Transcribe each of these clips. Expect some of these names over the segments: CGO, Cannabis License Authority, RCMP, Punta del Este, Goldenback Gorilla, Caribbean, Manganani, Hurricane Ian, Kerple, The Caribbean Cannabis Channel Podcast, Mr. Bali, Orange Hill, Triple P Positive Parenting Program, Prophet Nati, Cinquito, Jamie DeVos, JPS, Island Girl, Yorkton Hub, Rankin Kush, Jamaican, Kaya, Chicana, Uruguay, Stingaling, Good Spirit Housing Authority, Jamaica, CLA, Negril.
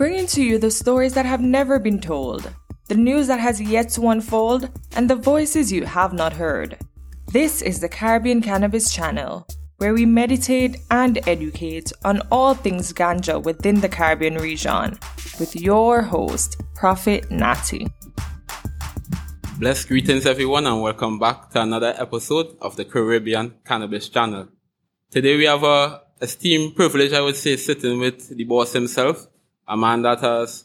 bringing to you the stories that have never been told, the news that has yet to unfold, and the voices you have not heard. This is the Caribbean Cannabis Channel, where we meditate and educate on all things ganja within the Caribbean region, with your host, Prophet Nati. Blessed greetings everyone and welcome back to another episode of the Caribbean Cannabis Channel. Today we have a esteemed privilege, I would say, sitting with the boss himself, a man that has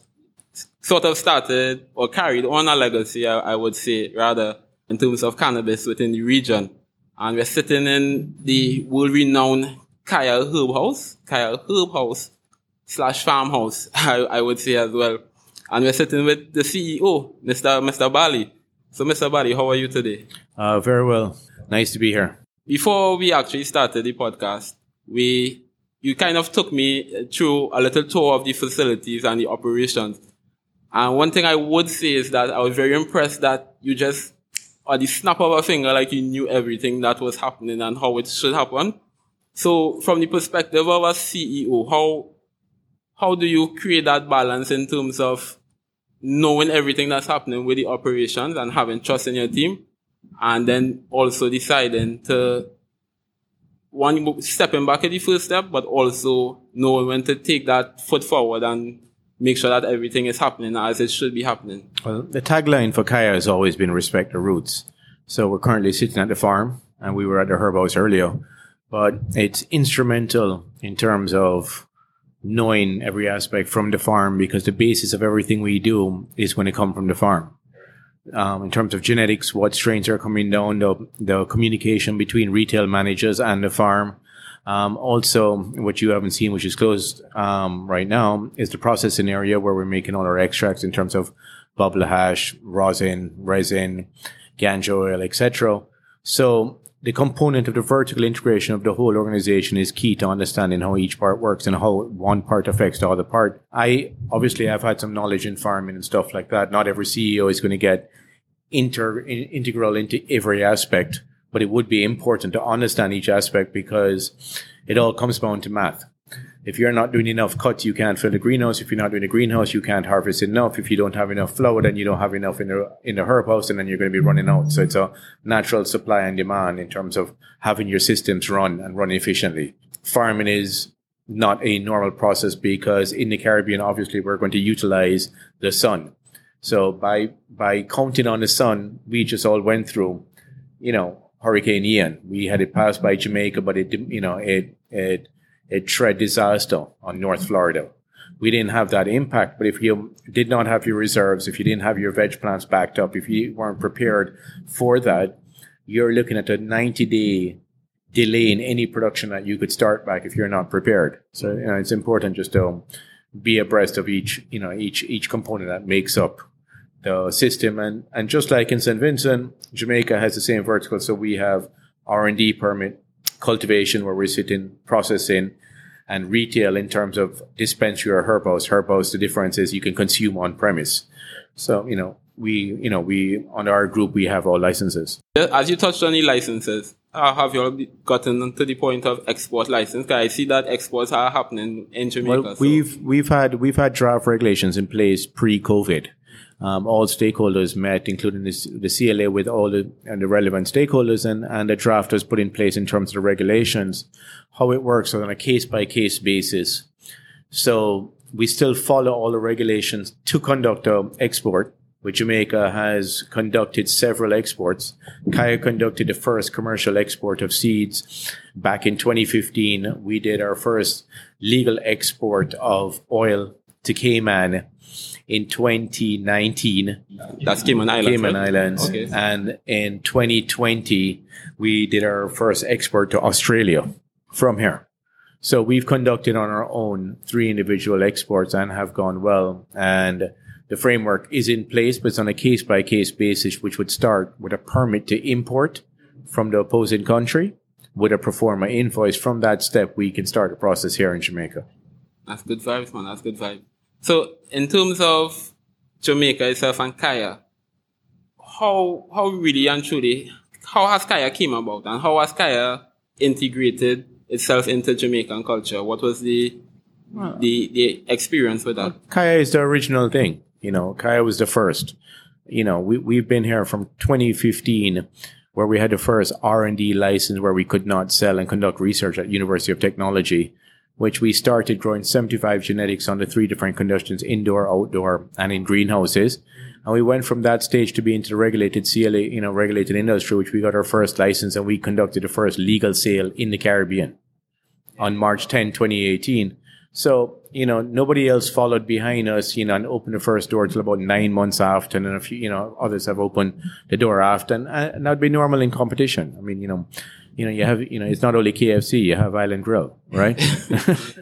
sort of started or carried on a legacy, I would say, rather, in terms of cannabis within the region. And we're sitting in the world-renowned Kyle Herb House, /farmhouse, I would say as well. And we're sitting with the CEO, Mr. Bali. So, Mr. Bali, how are you today? Very well. Nice to be here. Before we actually started the podcast, you kind of took me through a little tour of the facilities and the operations. And one thing I would say is that I was very impressed that you just, at the snap of a finger, like you knew everything that was happening and how it should happen. So, from the perspective of a CEO, how do you create that balance in terms of knowing everything that's happening with the operations and having trust in your team, and then also deciding to, one, stepping back at the first step, but also knowing when to take that foot forward and make sure that everything is happening as it should be happening? Well, the tagline for Kaya has always been respect the roots. So we're currently sitting at the farm, and we were at the herb house earlier. But it's instrumental in terms of knowing every aspect from the farm, because the basis of everything we do is going to come from the farm. In terms of genetics, what strains are coming down, the communication between retail managers and the farm. Also, what you haven't seen, which is closed right now, is the processing area where we're making all our extracts in terms of bubble hash, resin, ganja oil, etc. So the component of the vertical integration of the whole organization is key to understanding how each part works and how one part affects the other part. I've had some knowledge in farming and stuff like that. Not every CEO is going to get integral into every aspect, but it would be important to understand each aspect because it all comes down to math. If you're not doing enough cuts, you can't fill the greenhouse. If you're not doing the greenhouse, you can't harvest enough. If you don't have enough flour, then you don't have enough in the herb house, and then you're going to be running out. So it's a natural supply and demand in terms of having your systems run efficiently. Farming is not a normal process because in the Caribbean, obviously, we're going to utilize the sun. So by counting on the sun, we just all went through, Hurricane Ian. We had it pass by Jamaica, but it tread disaster on North Florida. We didn't have that impact, but if you did not have your reserves, if you didn't have your veg plants backed up, if you weren't prepared for that, you're looking at a 90-day delay in any production that you could start back if you're not prepared. So it's important just to be abreast of each component that makes up the system. And just like in St. Vincent, Jamaica has the same vertical. So we have R&D permit, cultivation where we're sitting, processing, and retail in terms of dispensary or herb house. Herb house, the difference is you can consume on premise. So, we on our group, we have all licenses. As you touched on the licenses, have you all gotten to the point of export license? I see that exports are happening in Jamaica. Well, we've had draft regulations in place pre-COVID. All stakeholders met, including the CLA with all the relevant stakeholders, and the draft was put in place in terms of the regulations. How it works on a case-by-case basis. So we still follow all the regulations to conduct an export, which Jamaica has conducted several exports. Kaya conducted the first commercial export of seeds back in 2015. We did our first legal export of oil to Cayman in 2019. That's Cayman Islands. Okay. And in 2020, we did our first export to Australia from here. So we've conducted on our own 3 individual exports and have gone well. And the framework is in place, but it's on a case-by-case basis, which would start with a permit to import from the opposing country with a pro forma invoice. From that step, we can start a process here in Jamaica. That's good vibes, man. That's good vibes. So, in terms of Jamaica itself and Kaya, how really and truly, how has Kaya came about, and how has Kaya integrated itself into Jamaican culture? What was the the experience with that. Kaya is the original thing. You know, Kaya was the first. You know, we've been here from 2015, where we had the first R&D license where we could not sell and conduct research at University of Technology, which we started growing 75 genetics under 3 different conditions, indoor, outdoor, and in greenhouses. And we went from that stage to be into the regulated CLA, you know, regulated industry, which we got our first license, and we conducted the first legal sale in the Caribbean on March 10, 2018. So, you know, nobody else followed behind us, you know, and opened the first door till about 9 months after. And a few, you know, others have opened the door after. And that would be normal in competition. I mean, you have, you know, it's not only KFC, you have Island Grill, right?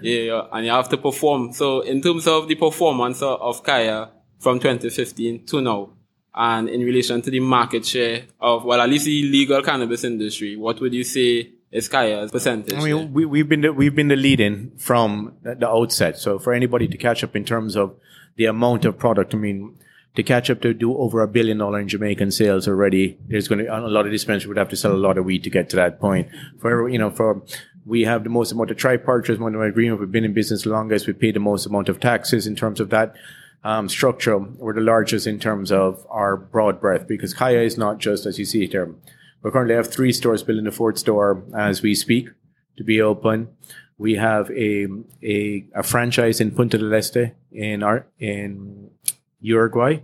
Yeah, and you have to perform. So in terms of the performance of Kaya from 2015 to now, and in relation to the market share of, well, at least the legal cannabis industry, what would you say is Kaya's percentage? I mean, we've been the lead-in from the outset. So for anybody to catch up in terms of the amount of product, I mean, to catch up to do over $1 billion in Jamaican sales already, there's going to be a lot of dispensaries would have to sell a lot of weed to get to that point. We have the most amount of tri-partners, amount of agreement. We've been in business the longest. We pay the most amount of taxes in terms of that structure. We're the largest in terms of our broad breadth, because Kaya is not just, as you see here. We currently have 3 stores, building the 4th store as we speak to be open. We have a franchise in Punta del Este in Uruguay,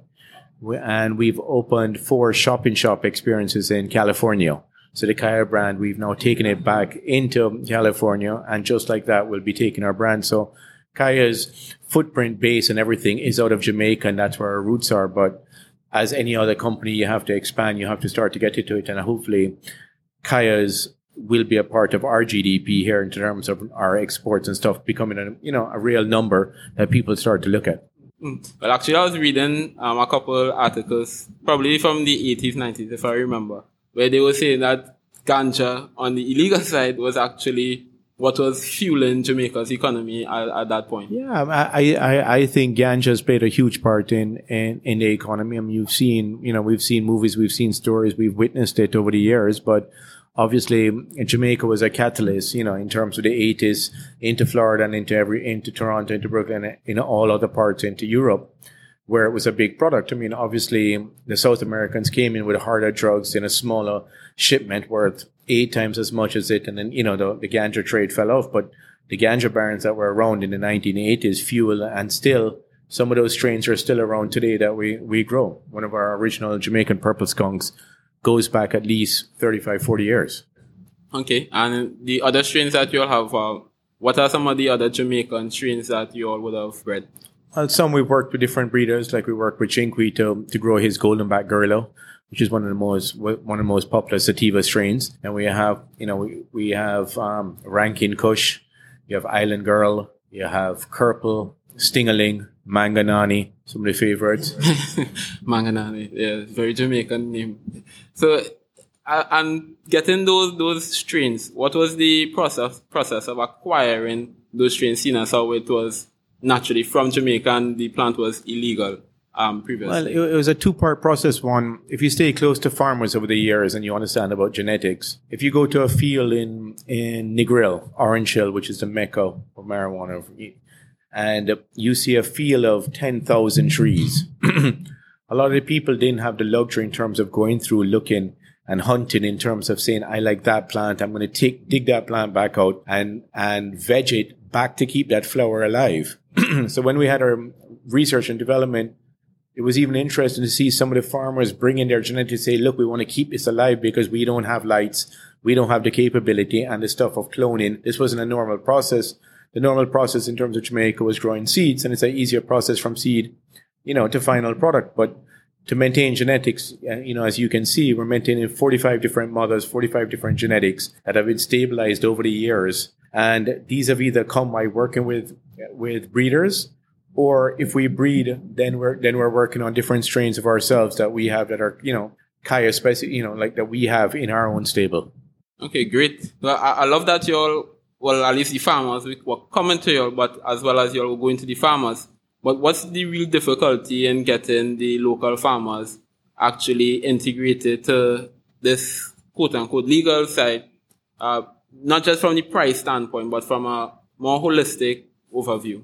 and we've opened 4 shop-in-shop experiences in California. So the Kaya brand, we've now taken it back into California, and just like that, we'll be taking our brand. So Kaya's footprint, base, and everything is out of Jamaica, and that's where our roots are. But as any other company, you have to expand, you have to start to get into it, and hopefully Kaya's will be a part of our GDP here in terms of our exports and stuff, becoming a real number that people start to look at. Well, actually, I was reading a couple articles, probably from the 80s, 90s, if I remember, where they were saying that ganja on the illegal side was actually what was fueling Jamaica's economy at that point. Yeah, I think ganja has played a huge part in the economy. I mean, we've seen movies, we've seen stories, we've witnessed it over the years, but obviously Jamaica was a catalyst, you know, in terms of the 80s, into Florida and into Toronto, into Brooklyn, and in all other parts, into Europe, where it was a big product. I mean, obviously, the South Americans came in with harder drugs in a smaller shipment worth 8 times as much as it. And then, you know, the ganja trade fell off. But the ganja barons that were around in the 1980s fuel, and still, some of those strains are still around today that we grow. One of our original Jamaican purple skunks goes back at least 35, 40 years. Okay. And the other strains that you all have, what are some of the other Jamaican strains that you all would have bred? Well, some we've worked with different breeders, like we worked with Cinquito to grow his Goldenback Gorilla, which is one of the most popular sativa strains. And we have, you know, we have Rankin Kush, you have Island Girl, you have Kerple, Stingaling, Manganani, some of the favorites. Manganani, yeah, very Jamaican name. So, and getting those strains, what was the process of acquiring those strains, seeing as how it was naturally from Jamaica and the plant was illegal previously? Well, it was a 2-part process. One, if you stay close to farmers over the years and you understand about genetics, if you go to a field in Negril, Orange Hill, which is the mecca of marijuana, and you see a field of 10,000 trees, a lot of the people didn't have the luxury in terms of going through, looking and hunting, in terms of saying, I like that plant, I'm going to dig that plant back out and veg it back to keep that flower alive. So when we had our research and development, it was even interesting to see some of the farmers bring in their genetics and say, look, we want to keep this alive because we don't have lights, we don't have the capability, and the stuff of cloning. This wasn't a normal process. The normal process in terms of Jamaica was growing seeds, and it's an easier process from seed, you know, to final product. But to maintain genetics, you know, as you can see, we're maintaining 45 different mothers, 45 different genetics that have been stabilized over the years. And these have either come by working with breeders, or if we breed, then we're working on different strains of ourselves that we have that are, you know, Kaya specific, you know, like that we have in our own stable. Okay, great. Well, I love that you all, well, at least the farmers were coming to you all, but as well as you all were going to the farmers. But what's the real difficulty in getting the local farmers actually integrated to this quote-unquote legal side, not just from the price standpoint, but from a more holistic overview?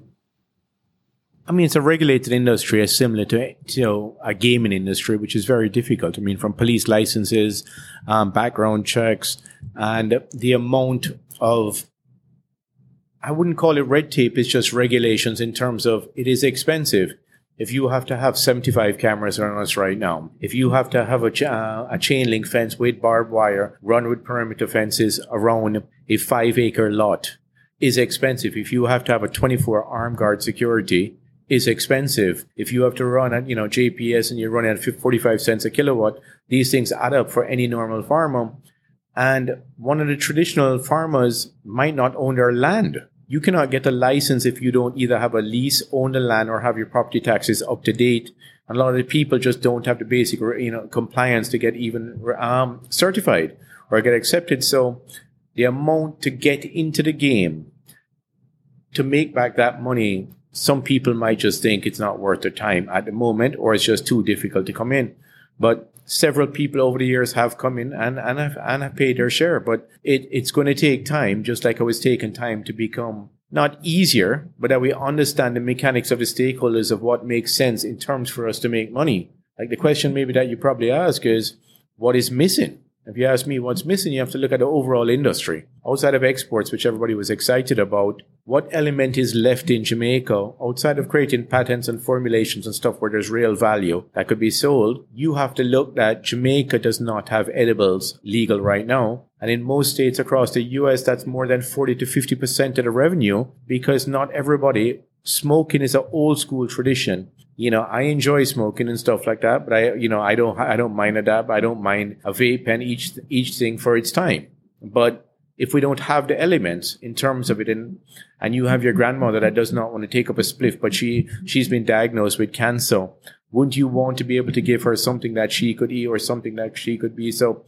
I mean, it's a regulated industry as similar to, you know, a gaming industry, which is very difficult. I mean, from police licenses, background checks, and the amount of, I wouldn't call it red tape, it's just regulations in terms of it is expensive. If you have to have 75 cameras on us right now, if you have to have a chain link fence with barbed wire, run with perimeter fences around a 5-acre lot, is expensive. If you have to have a 24 armed guard security, is expensive. If you have to run at, you know, JPS and you're running at 45 cents a kilowatt, these things add up for any normal farmer. And one of the traditional farmers might not own their land. You cannot get a license if you don't either have a lease, own the land, or have your property taxes up to date. A lot of the people just don't have the basic, you know, compliance to get even certified or get accepted. So the amount to get into the game, to make back that money, some people might just think it's not worth the time at the moment, or it's just too difficult to come in. But several people over the years have come in and have paid their share, but it's going to take time, just like it was taking time to become not easier, but that we understand the mechanics of the stakeholders of what makes sense in terms for us to make money. Like the question maybe that you probably ask is, what is missing? If you ask me what's missing, you have to look at the overall industry. Outside of exports, which everybody was excited about, what element is left in Jamaica outside of creating patents and formulations and stuff where there's real value that could be sold? You have to look that Jamaica does not have edibles legal right now. And in most states across the U.S., that's more than 40 to 50% of the revenue, because not everybody, smoking is an old school tradition. You know, I enjoy smoking and stuff like that, but I don't mind a dab. I don't mind a vape, and each thing for its time. But if we don't have the elements in terms of it, and you have your grandmother that does not want to take up a spliff, but she's been diagnosed with cancer, wouldn't you want to be able to give her something that she could eat or something that she could be? So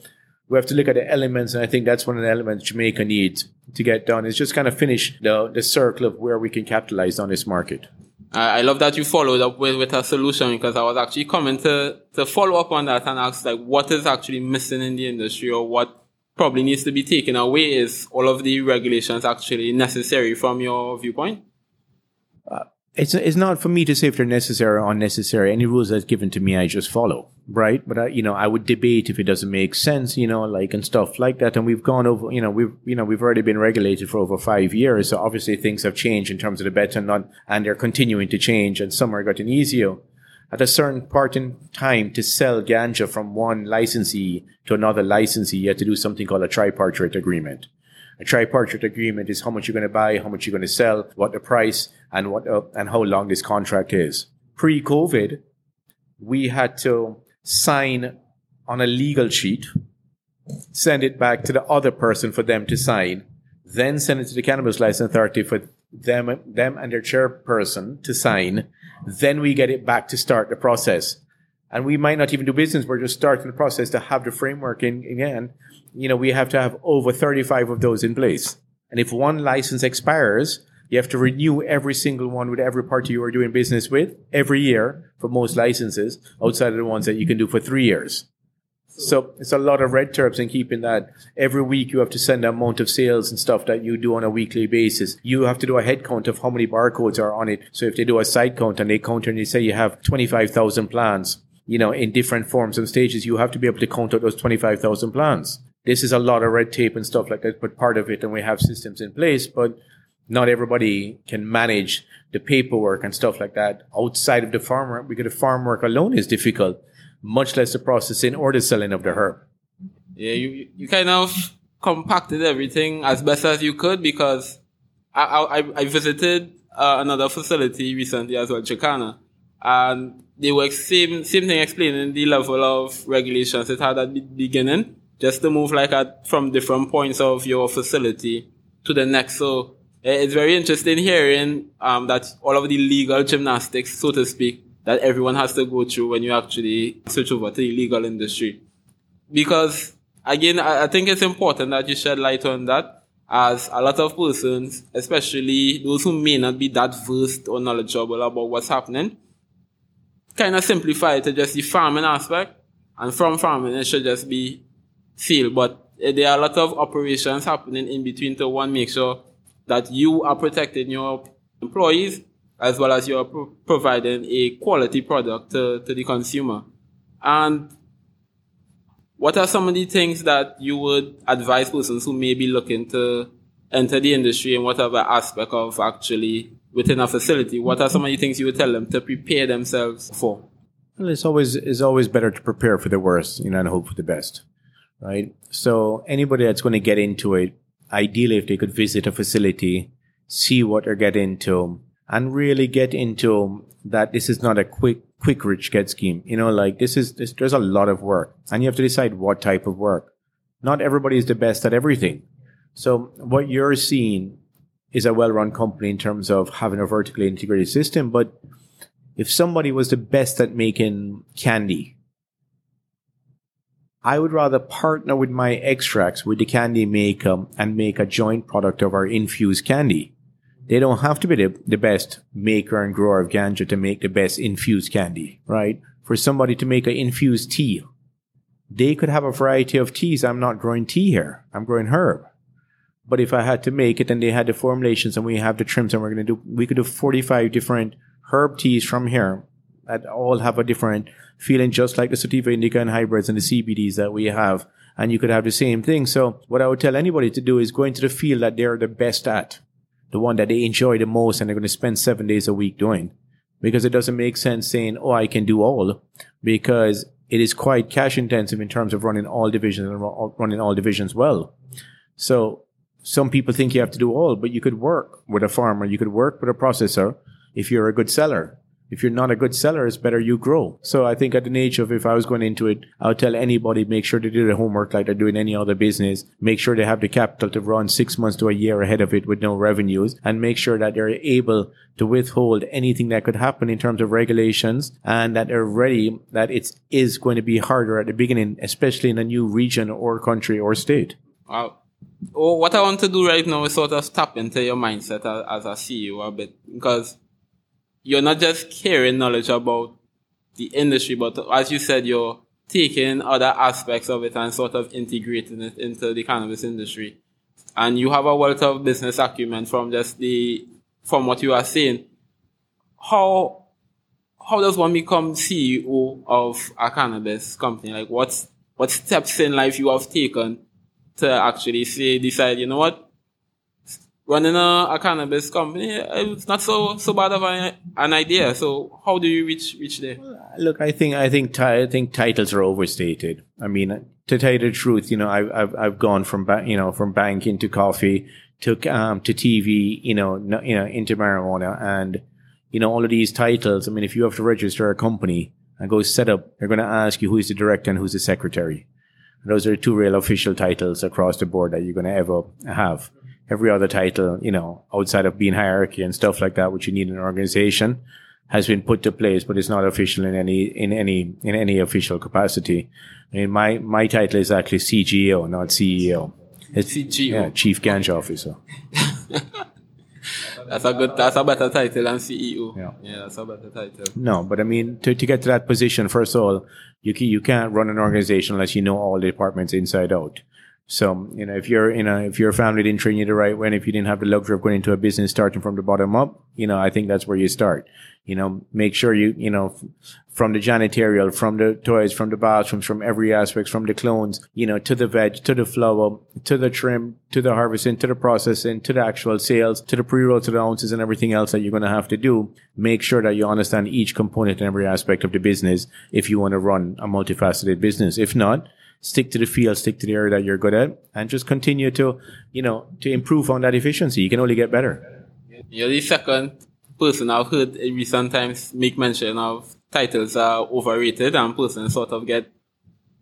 we have to look at the elements, and I think that's one of the elements Jamaica needs to get done, is just kind of finish the circle of where we can capitalize on this market. I love that you followed up with a solution, because I was actually coming to follow up on that and ask, like, what is actually missing in the industry, or what probably needs to be taken away? Is all of the regulations actually necessary from your viewpoint? It's not for me to say if they're necessary or unnecessary. Any rules that's given to me, I just follow, right? But I would debate if it doesn't make sense, you know, like, and stuff like that. And we've gone over, we've already been regulated for over 5 years. So obviously things have changed in terms of the better, and they're continuing to change. And some are getting easier. At a certain part in time, to sell ganja from one licensee to another licensee, you have to do something called a tripartite agreement. A tripartite agreement is how much you're going to buy, how much you're going to sell, what the price, and and how long this contract is. Pre-COVID, we had to sign on a legal sheet, send it back to the other person for them to sign, then send it to the Cannabis License Authority for them and their chairperson to sign. Then we get it back to start the process. And we might not even do business. We're just starting the process to have the framework in again. You know, we have to have over 35 of those in place. And if one license expires, you have to renew every single one with every party you are doing business with every year for most licenses, outside of the ones that you can do for 3 years. So it's a lot of red tapes in keeping that. Every week you have to send the amount of sales and stuff that you do on a weekly basis. You have to do a head count of how many barcodes are on it. So if they do a side count and they count and they say you have 25,000 plans, you know, in different forms and stages, you have to be able to count out those 25,000 plans. This is a lot of red tape and stuff like that, but part of it, and we have systems in place, but not everybody can manage the paperwork and stuff like that outside of the farm work, because the farm work alone is difficult, much less the processing or the selling of the herb. Yeah, you kind of compacted everything as best as you could, because I visited another facility recently as well, Chicana, and they were same thing explaining the level of regulations it had at the beginning, just to move from different points of your facility to the next. So it's very interesting hearing that all of the legal gymnastics, so to speak, that everyone has to go through when you actually switch over to the legal industry. Because, again, I think it's important that you shed light on that, as a lot of persons, especially those who may not be that versed or knowledgeable about what's happening, kind of simplify it to just the farming aspect, and from farming it should just be sealed. But there are a lot of operations happening in between to, one, make sure that you are protecting your employees, as well as you're providing a quality product to the consumer. And what are some of the things that you would advise persons who may be looking to enter the industry in whatever aspect of actually within a facility? What are some of the things you would tell them to prepare themselves for? Well, it's always better to prepare for the worst, and hope for the best, right? So anybody that's going to get into it, ideally if they could visit a facility, see what they're getting into, and really get into that this is not a quick rich get scheme. There's a lot of work, and you have to decide what type of work. Not everybody is the best at everything. So what you're seeing is a well-run company in terms of having a vertically integrated system. But if somebody was the best at making candy, I would rather partner with my extracts with the candy maker and make a joint product of our infused candy. They don't have to be the best maker and grower of ganja to make the best infused candy, right? For somebody to make an infused tea, they could have a variety of teas. I'm not growing tea here. I'm growing herb. But if I had to make it and they had the formulations and we have the trims and we could do 45 different herb teas from here that all have a different feeling, just like the sativa indica and hybrids and the CBDs that we have. And you could have the same thing. So what I would tell anybody to do is go into the field that they're the best at, the one that they enjoy the most and they're going to spend 7 days a week doing. Because it doesn't make sense saying, oh, I can do all, because it is quite cash intensive in terms of running all divisions and running all divisions well. So some people think you have to do all, but you could work with a farmer, you could work with a processor if you're a good seller. If you're not a good seller, it's better you grow. So I think at the nature of if I was going into it, I would tell anybody, make sure they do their homework like they're doing any other business. Make sure they have the capital to run 6 months to a year ahead of it with no revenues. And make sure that they're able to withhold anything that could happen in terms of regulations, and that they're ready, that it is going to be harder at the beginning, especially in a new region or country or state. Wow. Oh, what I want to do right now is sort of tap into your mindset as I see you a bit, because you're not just carrying knowledge about the industry, but as you said, you're taking other aspects of it and sort of integrating it into the cannabis industry. And you have a wealth of business acumen from what you are saying. How does one become CEO of a cannabis company? Like what steps in life you have taken to actually decide, you know what? Running a cannabis company, it's not so bad of an idea. So how do you reach there? Well, look, I think titles are overstated. I mean, to tell you the truth, I've gone from banking to coffee to TV, into marijuana, and all of these titles. I mean, if you have to register a company and go set up, they're going to ask you who's the director and who's the secretary. And those are two real official titles across the board that you're going to ever have. Every other title, outside of being hierarchy and stuff like that, which you need in an organization, has been put to place, but it's not official in any official capacity. I mean, my title is actually CGO, not CEO. It's CGO, Chief Ganja Officer. That's a better title than CEO. Yeah, that's a better title. No, but I mean, to get to that position, first of all, you can't run an organization unless you know all the departments inside out. So, if your family didn't train you the right way, and if you didn't have the luxury of going into a business starting from the bottom up, I think that's where you start. Make sure you from the janitorial, from the toys, from the bathrooms, from every aspect, from the clones, to the veg, to the flower, to the trim, to the harvesting, to the processing, to the actual sales, to the pre-roll, to the ounces and everything else that you're going to have to do. Make sure that you understand each component and every aspect of the business if you want to run a multifaceted business. If not, stick to the field, stick to the area that you're good at, and just continue to improve on that efficiency. You can only get better. You're the second person I've heard in recent times make mention of titles are overrated, and persons sort of get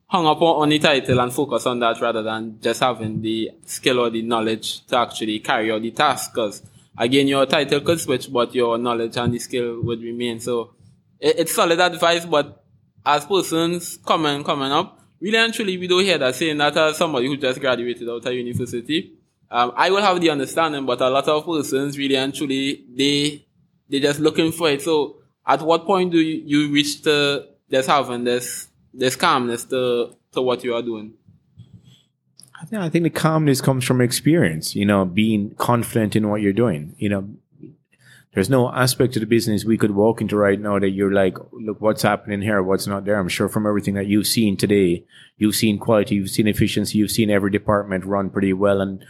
hung up on the title and focus on that rather than just having the skill or the knowledge to actually carry out the task. Because again, your title could switch, but your knowledge and the skill would remain. So it's solid advice, but as persons coming up, really and truly, we don't hear that saying that as somebody who just graduated out of university. I will have the understanding, but a lot of persons really and truly, they're just looking for it. So at what point do you reach to just having this calmness to what you are doing? I think the calmness comes from experience, being confident in what you're doing. There's no aspect of the business we could walk into right now that you're like, look, what's happening here, what's not there. I'm sure from everything that you've seen today, you've seen quality, you've seen efficiency, you've seen every department run pretty well. And,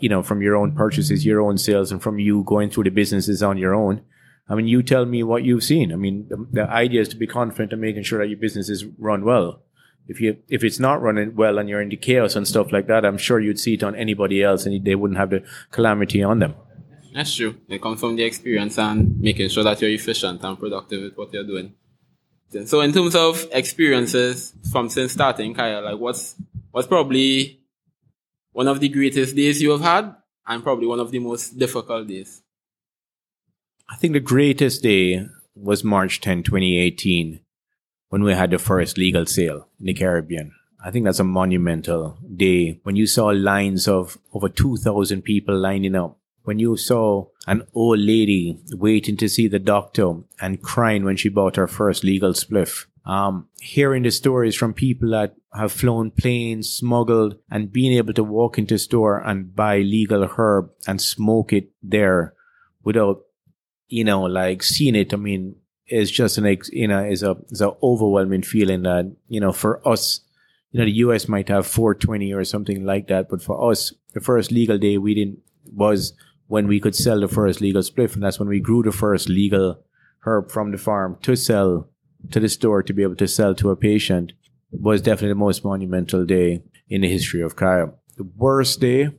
you know, from your own purchases, your own sales, and from you going through the businesses on your own. I mean, you tell me what you've seen. I mean, the idea is to be confident in making sure that your business is run well. If it's not running well and you're into chaos and stuff like that, I'm sure you'd see it on anybody else and they wouldn't have the calamity on them. That's true. It comes from the experience and making sure that you're efficient and productive with what you're doing. So in terms of experiences from since starting, Kaya, like what's probably one of the greatest days you have had and probably one of the most difficult days? I think the greatest day was March 10, 2018, when we had the first legal sale in the Caribbean. I think that's a monumental day. When you saw lines of over 2,000 people lining up, when you saw an old lady waiting to see the doctor and crying when she bought her first legal spliff, hearing the stories from people that have flown planes, smuggled, and being able to walk into a store and buy legal herb and smoke it there without, you know, like seeing it, I mean, it's just is a overwhelming feeling that, you know, for us, you know, the US might have 420 or something like that. But for us, the first legal day was when we could sell the first legal spliff. And that's when we grew the first legal herb from the farm to sell to the store, to be able to sell to a patient. It was definitely the most monumental day in the history of Kaya. The worst day,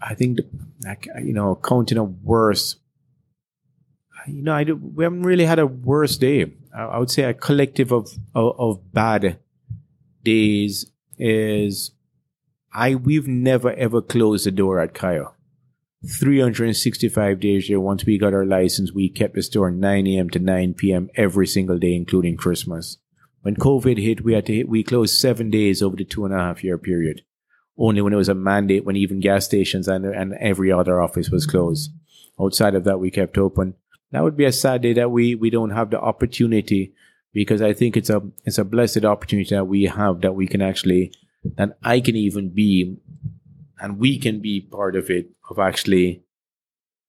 I think, counting a worse, we haven't really had a worse day. I would say a collective of bad days is we've never ever closed the door at Kaya. 365 days there. Once we got our license, we kept the store 9 a.m. to 9 p.m. every single day, including Christmas. When COVID hit, we closed 7 days over the 2.5-year period. Only when it was a mandate, when even gas stations and every other office was closed. Outside of that, we kept open. That would be a sad day that we don't have the opportunity, because I think it's a blessed opportunity that we have, that we can actually, that I can even be, and we can be part of it, of actually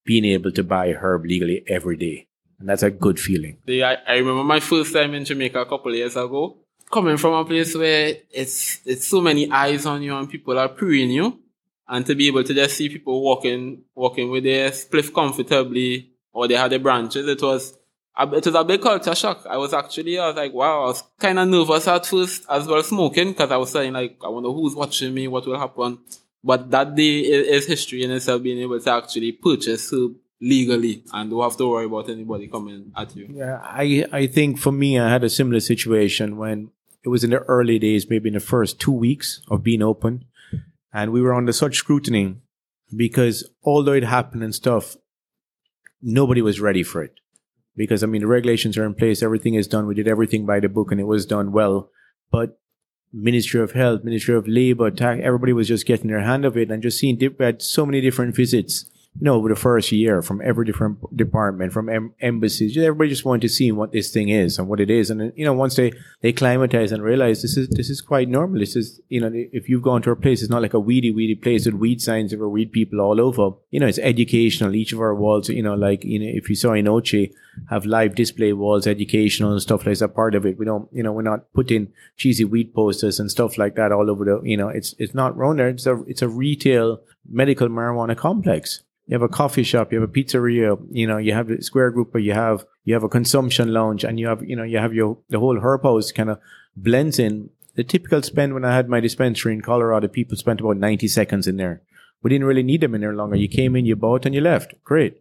being able to buy herb legally every day. And that's a good feeling. I remember my first time in Jamaica a couple of years ago, coming from a place where it's so many eyes on you and people are preying you, and to be able to just see people walking with their spliff comfortably, or they had the branches. It was a big culture shock. I was like, wow, I was kind of nervous at first as well smoking, because I was saying like, I wonder who's watching me, what will happen. But that day is history in itself, being able to actually purchase herb legally and don't have to worry about anybody coming at you. Yeah, I think for me, I had a similar situation when it was in the early days, maybe in the first 2 weeks of being open. And we were under such scrutiny because although it happened and stuff, nobody was ready for it, because, I mean, the regulations are in place. Everything is done. We did everything by the book and it was done well. But Ministry of Health, Ministry of Labor, tax, everybody was just getting their hand of it, and just seeing we had so many different visits, you know, over the first year from every different department, from embassies. Everybody just wanted to see what this thing is and what it is. And, you know, once they acclimatize and realize this is quite normal. This is, you know, if you've gone to a place, it's not like a weedy place with weed signs or weed people all over. You know, it's educational. Each of our walls, you know, like, you know, if you saw in Oche, have live display walls, educational and stuff like that. Part of it. We don't, you know, we're not putting cheesy weed posters and stuff like that all over the, you know, it's not wrong there. It's a retail medical marijuana complex. You have a coffee shop, you have a pizzeria, you know, you have a square grouper, you have a consumption lounge, and you have the whole herb house kind of blends in. The typical spend when I had my dispensary in Colorado, people spent about 90 seconds in there. We didn't really need them in there longer. You came in, you bought, and you left. Great.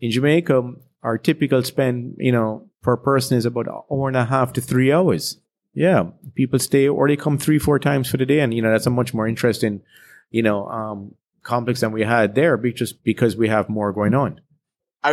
In Jamaica, our typical spend, you know, per person is about 1.5 to 3 hours. Yeah. People stay, or they come 3-4 times for the day. And, you know, that's a much more interesting, you know, complex than we had there, just because we have more going on. I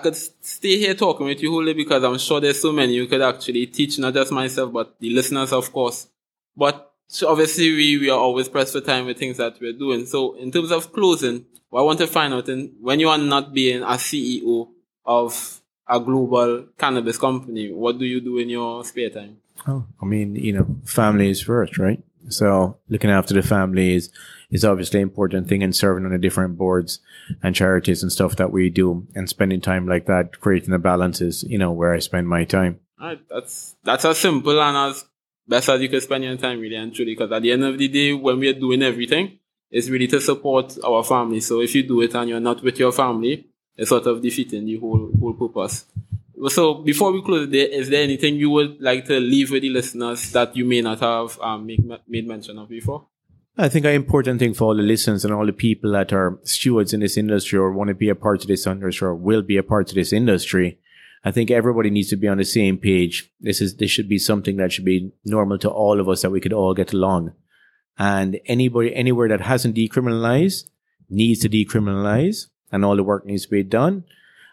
could stay here talking with you wholly, because I'm sure there's so many you could actually teach, not just myself, but the listeners, of course. But so obviously we are always pressed for time with things that we're doing. So in terms of closing, what I want to find out, when you are not being a CEO of a global cannabis company, what do you do in your spare time? Oh, I mean, you know, family is first, right? So looking after the family is obviously an important thing, and serving on the different boards and charities and stuff that we do, and spending time like that, creating a balance is, you know, where I spend my time. That's as simple and as best as you can spend your time, really and truly, because at the end of the day, when we are doing everything, it's really to support our family. So if you do it and you're not with your family, it's sort of defeating the whole purpose. So before we close there, is there anything you would like to leave with the listeners that you may not have made mention of before? I think an important thing for all the listeners and all the people that are stewards in this industry or want to be a part of this industry or will be a part of this industry, I think everybody needs to be on the same page. This should be something that should be normal to all of us, that we could all get along. And anybody, anywhere that hasn't decriminalized needs to decriminalize, and all the work needs to be done.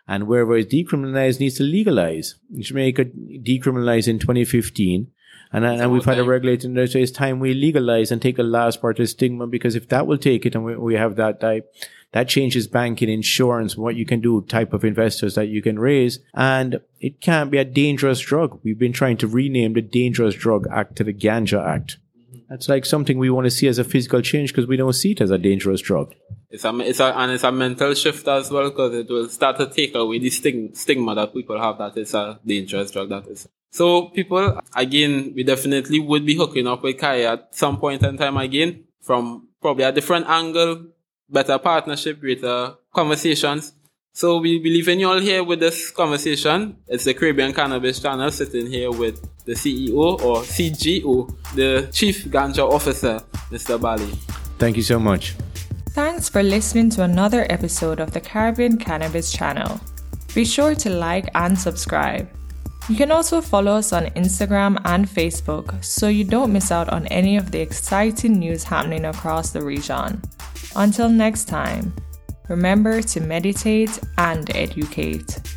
And wherever it's decriminalized needs to legalize. Jamaica decriminalized in 2015. And we've had a regulator in there, so it's time we legalize and take the last part of the stigma, because if that will take it and we have that type, that changes banking, insurance, what you can do, type of investors that you can raise. And it can't be a dangerous drug. We've been trying to rename the Dangerous Drug Act to the Ganja Act. That's like something we want to see as a physical change, because we don't see it as a dangerous drug. It's a mental shift as well, because it will start to take away the stigma that people have that it's a dangerous drug. That is. So people, again, we definitely would be hooking up with Kaya at some point in time again, from probably a different angle, better partnership, greater conversations. So we'll be leaving you all here with this conversation. It's the Caribbean Cannabis Channel, sitting here with the CEO or CGO, the Chief Ganja Officer, Mr. Bali. Thank you so much. Thanks for listening to another episode of the Caribbean Cannabis Channel. Be sure to like and subscribe. You can also follow us on Instagram and Facebook so you don't miss out on any of the exciting news happening across the region. Until next time. Remember to meditate and educate.